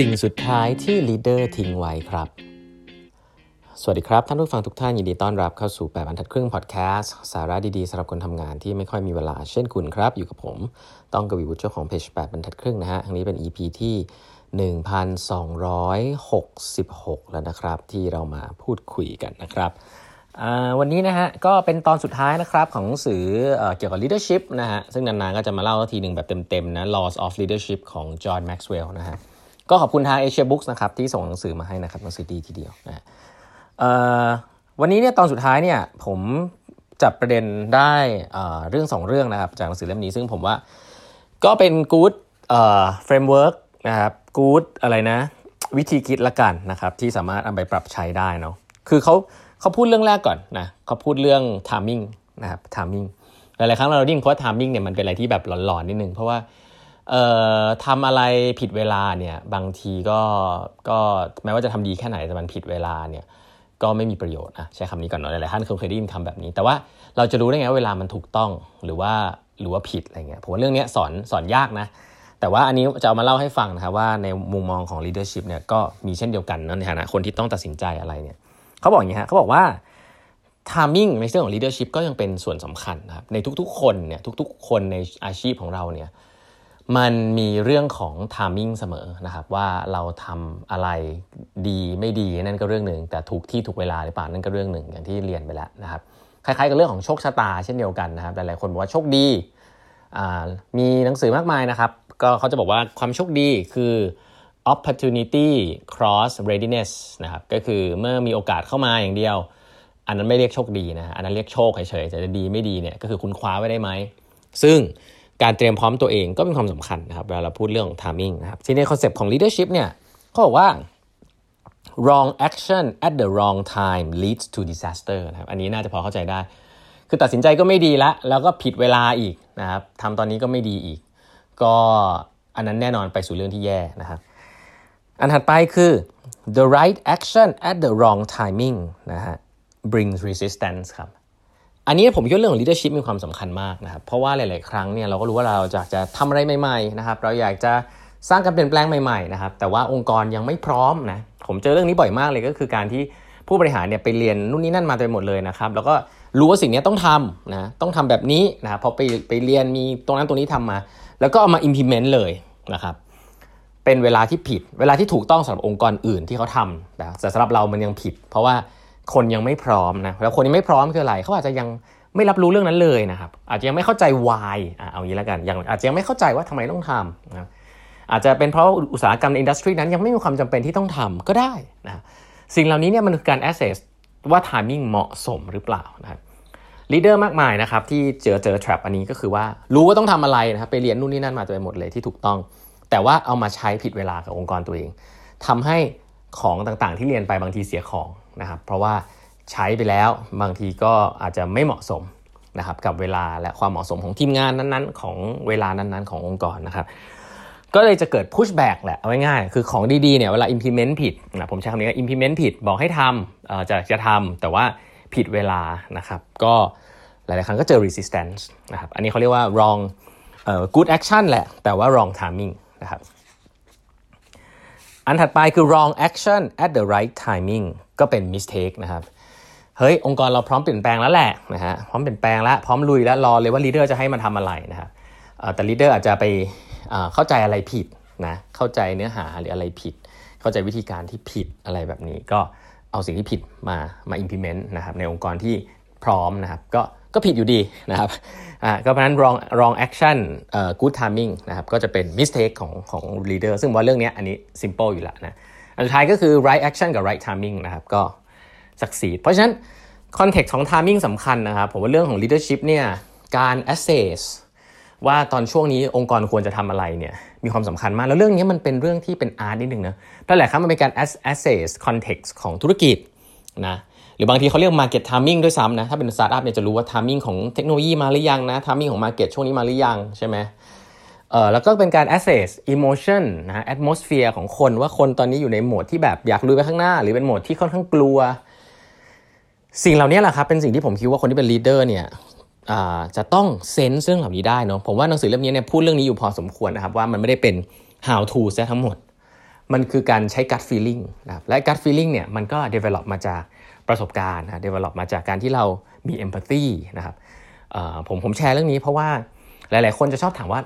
สิ่งสุดท้ายที่ลีดเดอร์ทิ้งไว้ครับสวัสดีครับท่านผู้ฟังทุกท่านยินดีต้อนรับเข้าสู่8บรรทัดครึ่งพอดแคสต์สาระดีๆสำหรับคนทำงานที่ไม่ค่อยมีเวลาเช่นคุณครับอยู่กับผมต้องกวีวุฒิเจ้าของเพจ8บรรทัดครึ่งนะฮะครั้งนี้เป็น EP ที่ 1266 แล้วนะครับที่เรามาพูดคุยกันนะครับวันนี้นะฮะก็เป็นตอนสุดท้ายนะครับของหนังสือเกี่ยวกับ leadership นะฮะซึ่งนานๆก็จะมาเล่าทีหนึ่งแบบเต็มๆนะ Laws of Leadership ของ John Maxwell นะฮะก็ขอบคุณทาง Asia Books นะครับที่ส่งหนังสือมาให้นะครับหนังสือดีทีเดียวนะวันนี้เนี่ยตอนสุดท้ายเนี่ยผมจับประเด็นได้เรื่อง2เรื่องนะครับจากหนังสือเล่มนี้ซึ่งผมว่าก็เป็น good framework นะครับ good อะไรนะวิธีคิดละกันนะครับที่สามารถเอาไปปรับใช้ได้เนาะคือเขาพูดเรื่องแรกก่อนนะเขาพูดเรื่อง timing นะครับ timing หลายๆครั้งเราดิ้งเพราะ timing เนี่ยมันเป็นอะไรที่แบบหลอนๆนิดนึงเพราะว่าทำอะไรผิดเวลาเนี่ยบางทีก็แม้ว่าจะทำดีแค่ไหนแต่มันผิดเวลาเนี่ยก็ไม่มีประโยชน์นะใช้คำนี้ก่อนเนาะหลายๆท่านเคยได้ยินคำแบบนี้แต่ว่าเราจะรู้ได้ไงว่าเวลามันถูกต้องหรือว่าผิดอะไรเงี้ยผมว่าเรื่องนี้สอนยากนะแต่ว่าอันนี้จะเอามาเล่าให้ฟังนะครับว่าในมุมมองของ leadership เนี่ยก็มีเช่นเดียวกันนะในฐานะคนที่ต้องตัดสินใจอะไรเนี่ยเขาบอกอย่างนี้ฮะเขาบอกว่า timing ในเรื่องของ leadership ก็ยังเป็นส่วนสำคัญนะครับในทุกๆคนเนี่ยทุกๆคนในอาชีพของเราเนี่ยมันมีเรื่องของ timing เสมอนะครับว่าเราทำอะไรดีไม่ดีนั่นก็เรื่องหนึ่งแต่ถูกที่ถูกเวลาหรือเปล่านั่นก็เรื่องหนึ่งอย่างที่เรียนไปแล้วนะครับคล้ายๆกับเรื่องของโชคชะตาเช่นเดียวกันนะครับหลายๆคนบอกว่าโชคดีมีหนังสือมากมายนะครับก็เขาจะบอกว่าความโชคดีคือ opportunity cross readiness นะครับก็คือเมื่อมีโอกาสเข้ามาอย่างเดียวอันนั้นไม่เรียกโชคดีนะอันนั้นเรียกโชคเฉยๆแต่จะดีไม่ดีเนี่ยก็คือคุณคว้าไว้ได้ไหมซึ่งการเตรียมพร้อมตัวเองก็เป็นความสำคัญนะครับเวลาเราพูดเรื่องของ timing นะครับที่ในคอนเซปต์ของ leadership เนี่ยเขาบอกว่า wrong action at the wrong time leads to disaster นะครับอันนี้น่าจะพอเข้าใจได้คือตัดสินใจก็ไม่ดีแล้วก็ผิดเวลาอีกนะครับทำตอนนี้ก็ไม่ดีอีกก็อันนั้นแน่นอนไปสู่เรื่องที่แย่นะครับอันถัดไปคือ the right action at the wrong timing นะฮะ brings resistance ครับอันนี้ผมคิดว่าเรื่องของ leadership มีความสำคัญมากนะครับเพราะว่าหลายๆครั้งเนี่ยเราก็รู้ว่าเราอยากจะทำอะไรใหม่ๆนะครับเราอยากจะสร้างการเปลี่ยนแปลงใหม่ๆนะครับแต่ว่าองค์กรยังไม่พร้อมนะผมเจอเรื่องนี้บ่อยมากเลยก็คือการที่ผู้บริหารเนี่ยไปเรียนนู่นนี่นั่นมาเต็มหมดเลยนะครับแล้วก็รู้ว่าสิ่งนี้ต้องทำนะต้องทำแบบนี้นะครับพอไปเรียนมีตรงนั้นตรงนี้ทำมาแล้วก็เอามา implement เลยนะครับเป็นเวลาที่ผิดเวลาที่ถูกต้องสำหรับองค์กรอื่นที่เขาทำนะแต่สำหรับเรามันยังผิดเพราะว่าคนยังไม่พร้อมนะแล้วคนยังไม่พร้อมคืออะไรเขาอาจจะยังไม่รับรู้เรื่องนั้นเลยนะครับอาจจะยังไม่เข้าใจ why เอางี้แล้วกันยังอาจจะยังไม่เข้าใจว่าทำไมต้องทำนะอาจจะเป็นเพราะอุตสาหกรรมในอินดัสทรีนั้นยังไม่มีความจำเป็นที่ต้องทำก็ได้นะสิ่งเหล่านี้เนี่ยมันคือการ assess ว่า timing เหมาะสมหรือเปล่านะครับ leader มากมายนะครับที่เจอ trap อันนี้ก็คือว่ารู้ว่าต้องทำอะไรนะครับไปเรียนนู่นนี่นั่นมาไปหมดเลยที่ถูกต้องแต่ว่าเอามาใช้ผิดเวลากับองค์กรตัวเองทำให้ของต่างๆที่เรียนไปบางทีเสียของนะครับเพราะว่าใช้ไปแล้วบางทีก็อาจจะไม่เหมาะสมนะครับกับเวลาและความเหมาะสมของทีมงานนั้นๆของเวลานั้นๆขององค์กรนะครับก็เลยจะเกิด pushback แหละเอาง่ายๆคือของดีๆเนี่ยเวลา implement ผิดนะผมใช้คำนี้ก็ implement ผิดบอกให้ทำจะทำแต่ว่าผิดเวลานะครับก็หลายๆครั้งก็เจอ resistance นะครับอันนี้เขาเรียกว่า wrong good action แหละแต่ว่า wrong timing นะครับอันถัดไปคือ wrong action at the right timing ก็เป็น mistake นะครับเฮ้ยองค์กรเราพร้อมเปลี่ยนแปลงแล้วแหละนะฮะพร้อมเปลี่ยนแปลงแล้วพร้อมลุยแล้วรอเลยว่า leader จะให้มันทำอะไรนะครับแต่ leader อาจจะไปเข้าใจอะไรผิดนะเข้าใจเนื้อหาหรืออะไรผิดเข้าใจวิธีการที่ผิดอะไรแบบนี้ก็เอาสิ่งที่ผิดมา implement นะครับในองค์กรที่พร้อมนะครับก็ผิดอยู่ดีนะครับก็เพราะฉะนั้น wrong action good timing นะครับก็จะเป็น mistake ของ leader ซึ่งว่าเรื่องนี้อันนี้ simple อยู่ละนะอันสุดท้ายก็คือ right action กับ right timing นะครับก็ succeed เพราะฉะนั้น context ของ timing สำคัญนะครับผมว่าเรื่องของ leadership เนี่ยการ assess ว่าตอนช่วงนี้องค์กรควรจะทำอะไรเนี่ยมีความสำคัญมากแล้วเรื่องนี้มันเป็นเรื่องที่เป็น art นิดนึงนะเพราะหลายครั้งมันเป็นการ assess context ของธุรกิจนะหรือบางทีเขาเรียก market timing ด้วยซ้ำนะถ้าเป็นสตาร์ทอัพเนี่ยจะรู้ว่า timing ของเทคโนโลยีมาหรือยังนะ timing ของ market ช่วงนี้มาหรือยังใช่ไหมแล้วก็เป็นการ assess emotion นะ atmosphere ของคนว่าคนตอนนี้อยู่ในโหมดที่แบบอยากลุยไปข้างหน้าหรือเป็นโหมดที่ค่อนข้างกลัวสิ่งเหล่านี้แหละครับเป็นสิ่งที่ผมคิดว่าคนที่เป็น leader เนี่ยจะต้องเซนส์เรื่องเหล่านี้ได้เนาะผมว่าหนังสือเล่มนี้เนี่ยพูดเรื่องนี้อยู่พอสมควรนะครับว่ามันไม่ได้เป็น how to ซะทั้งหมด มันคือการใช้ gut feeling นะครับและ gut feeling เนี่ยมันก็ develop มาจากประสบการณ์นะ develop มาจากการที่เรามี empathy นะครับผมแชร์เรื่องนี้เพราะว่าหลายๆคนจะชอบถามว่า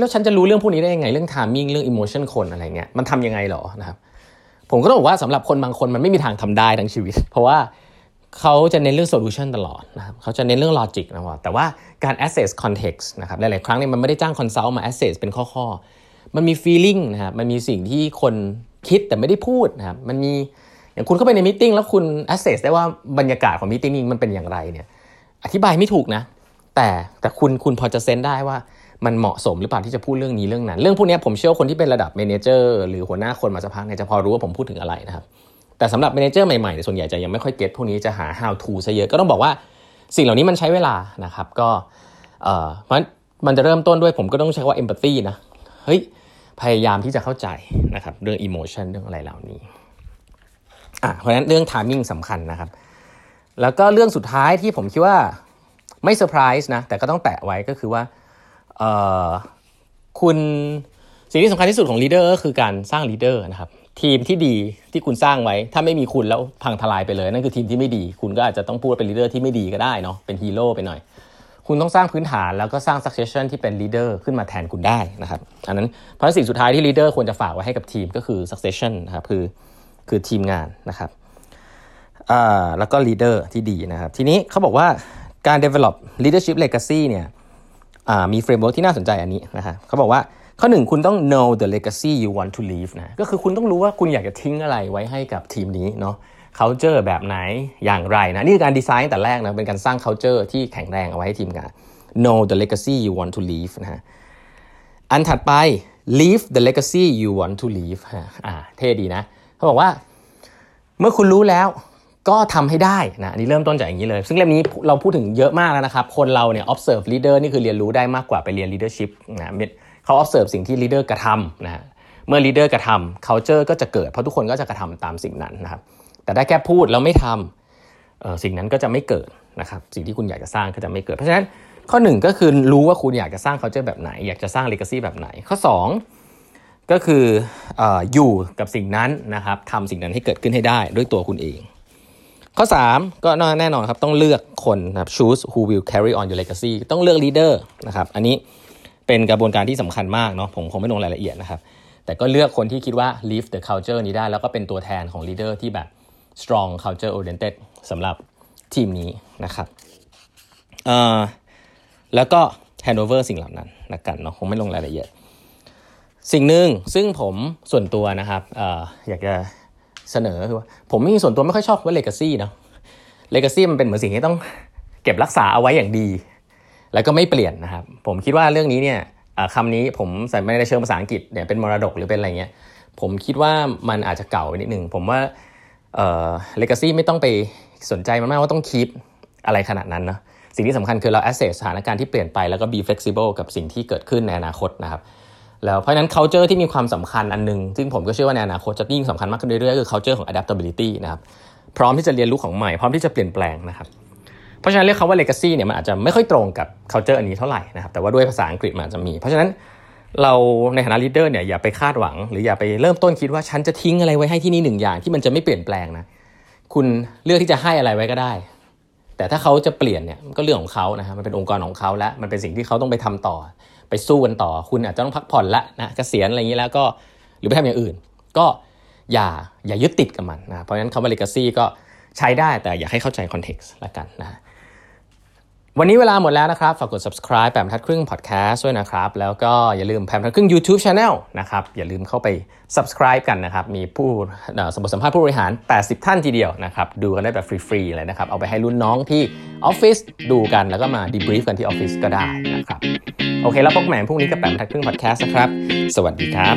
แล้วฉันจะรู้เรื่องพวกนี้ได้ยังไงเรื่อง timing เรื่อง emotion คนอะไรเงี้ยมันทำยังไงหรอนะครับผมก็ต้องบอกว่าสำหรับคนบางคนมันไม่มีทางทำได้ทั้งชีวิตเพราะว่าเขาจะเน้นเรื่อง solution ตลอดนะครับเขาจะเน้นเรื่อง logic นะครับแต่ว่าการ assess context นะครับหลายๆครั้งเนี่ยมันไม่ได้จ้าง consult มา assess เป็นข้อๆมันมี feeling นะครับมันมีสิ่งที่คนคิดแต่ไม่ได้พูดนะครับมันมีอย่างคุณเข้าไปใน meeting แล้วคุณ assess ได้ว่าบรรยากาศของ meeting นี้มันเป็นอย่างไรเนี่ยอธิบายไม่ถูกนะแต่คุณพอจะเซนได้ว่ามันเหมาะสมหรือเปล่าที่จะพูดเรื่องนี้เรื่องนั้นเรื่องพวกนี้ผมเชื่อคนที่เป็นระดับเมเนเจอร์หรือหัวหน้าคนมาสักพักเนี่ยจะพอรู้ว่าผมพูดถึงอะไรนะครับแต่สำหรับเมเนเจอร์ใหม่ๆส่วนใหญ่จะยังไม่ค่อยเก็ตพวกนี้จะหา how to ซะเยอะก็ต้องบอกว่าสิ่งเหล่านี้มันใช้เวลานะครับก็เพราะมันจะเริ่มต้นด้วยผมก็ต้องใช้ว่า empathy นะเฮ้ยพยายามที่จะเข้าใจนะครับเรื่อง emotion เรื่องอะไรเหล่านี้เพราะฉะนั้นเรื่อง timing สำคัญนะครับแล้วก็เรื่องสุดท้ายที่ผมคิดว่าไม่เซอร์ไพรส์นะแต่ก็ต้องแตะไว้ก็คือว่าคุณสิ่งที่สำคัญที่สุดของลีดเดอร์ก็คือการสร้างลีดเดอร์นะครับทีมที่ดีที่คุณสร้างไว้ถ้าไม่มีคุณแล้วพังทลายไปเลยนั่นคือทีมที่ไม่ดีคุณก็อาจจะต้องพูดเป็นลีดเดอร์ที่ไม่ดีก็ได้เนาะเป็นฮีโร่ไปหน่อยคุณต้องสร้างพื้นฐานแล้วก็สร้างซักเซสชั่นที่เป็นลีดเดอร์ขึ้นมาแทนคุณได้นะครับอันนั้นเพราะสิ่งสุดท้ายที่ลีดเดอร์ควรจะฝากไว้ให้กับทีมก็คือซักเซสชั่นนะครับคือทีมงานนะครับแล้วก็ลีดเดอร์ที่ดีนะครับทีนี้เขาบอกว่าการ develop leadership legacy เนี่ยมีเฟรมเวิร์คที่น่าสนใจอันนี้นะฮะเขาบอกว่าข้อ 1 คุณต้อง know the legacy you want to leave นะก็คือคุณต้องรู้ว่าคุณอยากจะทิ้งอะไรไว้ให้กับทีมนี้เนาะ culture แบบไหนอย่างไรนะนี่คือการดีไซน์ตั้งแต่แรกนะเป็นการสร้าง culture ที่แข็งแรงเอาไว้ให้ทีมงาน know the legacy you want to leave นะฮะอันถัดไป leave the legacy you want to leave เท่ดีนะเขาบอกว่าเมื่อคุณรู้แล้วก็ทำให้ได้นะนี่เริ่มต้นจากอย่างนี้เลยซึ่งเล่มนี้เราพูดถึงเยอะมากแล้วนะครับคนเราเนี่ย observe leader นี่คือเรียนรู้ได้มากกว่าไปเรียน leadership นะเขา observe สิ่งที่ leader กระทำนะเมื่อ leader กระทำ culture ก็จะเกิดเพราะทุกคนก็จะกระทำตามสิ่งนั้นนะครับแต่ได้แค่พูดแล้วไม่ทำสิ่งนั้นก็จะไม่เกิดนะครับสิ่งที่คุณอยากจะสร้างก็จะไม่เกิดเพราะฉะนั้นข้อ 1 ก็คือรู้ว่าคุณอยากจะสร้าง culture แบบไหนอยากจะสร้าง legacy แบบไหนข้อ 2 ก็คืออยู่กับสิ่งนั้นนะครับทำสิ่งนั้นให้เกิดขึ้นให้ได้ด้วยตัวคุณเองข้อ 3 ก็แน่นอนครับต้องเลือกคนนะครับ choose who will carry on your legacy ต้องเลือก leader นะครับอันนี้เป็นกระบวนการที่สำคัญมากเนาะผมคงไม่ลงรายละเอียดนะครับแต่ก็เลือกคนที่คิดว่า leave the culture นี้ได้แล้วก็เป็นตัวแทนของ leader ที่แบบ strong culture oriented สำหรับทีมนี้นะครับแล้วก็ hand over สิ่งเหล่านั้นนะกันเนาะคงไม่ลงรายละเอียดสิ่งหนึ่งซึ่งผมส่วนตัวนะครับอยากจะเสนอคือว่าผมมีส่วนตัวไม่ค่อยชอบว่า legacy เนาะ legacy มันเป็นเหมือนสิ่งที่ต้องเก็บรักษาเอาไว้อย่างดีแล้วก็ไม่เปลี่ยนนะครับผมคิดว่าเรื่องนี้เนี่ยคำนี้ผมใส่ไม่ได้ในเชิงภาษาอังกฤษเนี่ยเป็นมรดกหรือเป็นอะไรเงี้ยผมคิดว่ามันอาจจะเก่าไปนิดนึงผมว่าlegacy ไม่ต้องไปสนใจมันมากว่าต้อง keep อะไรขนาดนั้นเนาะสิ่งที่สำคัญคือเรา assess สถานการณ์ที่เปลี่ยนไปแล้วก็ be flexible กับสิ่งที่เกิดขึ้นในอนาคตนะครับแล้วเพราะฉะนั้น culture ที่มีความสำคัญอันนึงซึ่งผมก็เชื่อว่าในอนาคตจะยิ่งสำคัญมากขึ้นเรื่อยๆคือ culture ของ adaptability นะครับพร้อมที่จะเรียนรู้ของใหม่พร้อมที่จะเปลี่ยนแปลงนะครับเพราะฉะนั้นเรียกเขาว่า legacy เนี่ยมันอาจจะไม่ค่อยตรงกับ culture อันนี้เท่าไหร่นะครับแต่ว่าด้วยภาษาอังกฤษมันอาจจะมีเพราะฉะนั้นเราในฐานะ leader เนี่ยอย่าไปคาดหวังหรืออย่าไปเริ่มต้นคิดว่าฉันจะทิ้งอะไรไว้ให้ที่นี่1อย่างที่มันจะไม่เปลี่ยนแปลงนะคุณเลือกที่จะให้อะไรไว้ก็ได้แต่ถ้าเขาจะเปลี่ยนเนี่ยก็เรื่องของเขานะฮะมันเป็นองค์กรของเขาและมันเป็นสิ่งที่เขาต้องไปทำต่อไปสู้กันต่อคุณอาจจะต้องพักผ่อนละนะเกษียณอะไรอย่างนี้แล้วก็หรือไปทำอย่างอื่นก็อย่ายึดติดกับมันนะเพราะฉะนั้นคำว่า legacy ก็ใช้ได้แต่อยากให้เข้าใจ context ละกันนะวันนี้เวลาหมดแล้วนะครับฝากกด subscribe แปมทัดครึ่ง podcast ด้วยนะครับแล้วก็อย่าลืมแปมทัดครึ่ง YouTube channel นะครับอย่าลืมเข้าไป subscribe กันนะครับมีผู้สัมภาษณ์ผู้บริหาร80ท่านทีเดียวนะครับดูกันได้แบบฟรีๆเลยนะครับเอาไปให้รุ่นน้องที่ออฟฟิศดูกันแล้วก็มา debrief กันที่ออฟฟิศก็ได้นะครับโอเคแล้วพบกันใหม่พรุ่งนี้กับแปมทัดครึ่ง podcast นะครับสวัสดีครับ